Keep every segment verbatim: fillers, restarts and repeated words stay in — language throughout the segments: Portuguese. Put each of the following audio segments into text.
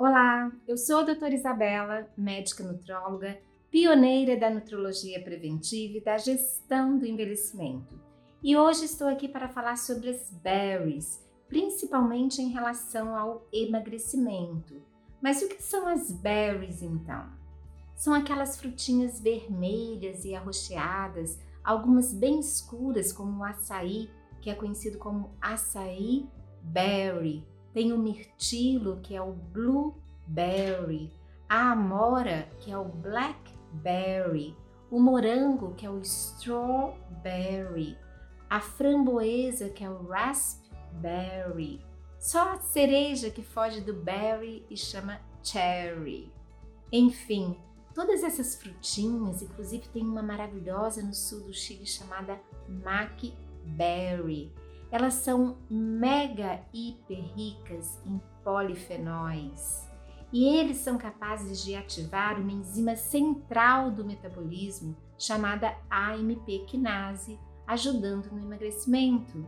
Olá, eu sou a doutora Isabela, médica nutróloga, pioneira da nutrologia preventiva e da gestão do envelhecimento. E hoje estou aqui para falar sobre as berries, principalmente em relação ao emagrecimento. Mas o que são as berries então? São aquelas frutinhas vermelhas e arroxeadas, algumas bem escuras como o açaí, que é conhecido como açaí berry. Tem o mirtilo, que é o blueberry, a amora, que é o blackberry, o morango, que é o strawberry, a framboesa, que é o raspberry, só a cereja que foge do berry e chama cherry. Enfim, todas essas frutinhas, inclusive tem uma maravilhosa no sul do Chile chamada MacBerry. Elas são mega hiper ricas em polifenóis e eles são capazes de ativar uma enzima central do metabolismo chamada A M P quinase, ajudando no emagrecimento.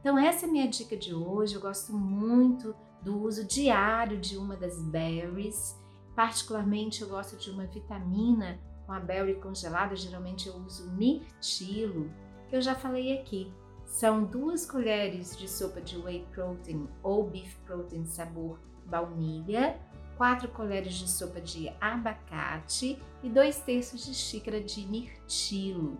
Então essa é a minha dica de hoje. Eu gosto muito do uso diário de uma das berries, particularmente eu gosto de uma vitamina com a berry congelada, geralmente eu uso mirtilo, que eu já falei aqui. São duas colheres de sopa de whey protein ou beef protein sabor baunilha, quatro colheres de sopa de abacate e dois terços de xícara de mirtilo,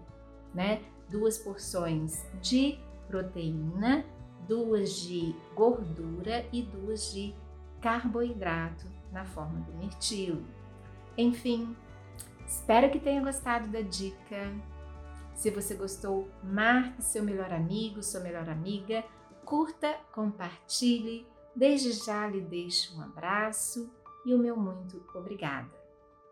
né? Duas porções de proteína, duas de gordura e duas de carboidrato na forma do mirtilo. Enfim, espero que tenha gostado da dica. Se você gostou, marque seu melhor amigo, sua melhor amiga, curta, compartilhe. Desde já lhe deixo um abraço e o meu muito obrigada.